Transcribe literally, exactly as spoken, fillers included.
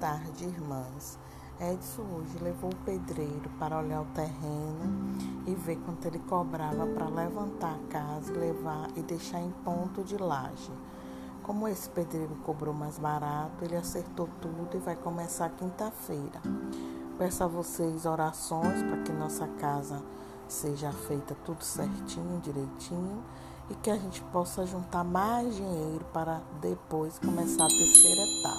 tarde, irmãs. Edson hoje levou o pedreiro para olhar o terreno e ver quanto ele cobrava para levantar a casa, levar e deixar em ponto de laje. Como esse pedreiro cobrou mais barato, ele acertou tudo e vai começar quinta-feira. Peço a vocês orações para que nossa casa seja feita tudo certinho, direitinho, e que a gente possa juntar mais dinheiro para depois começar a terceira etapa.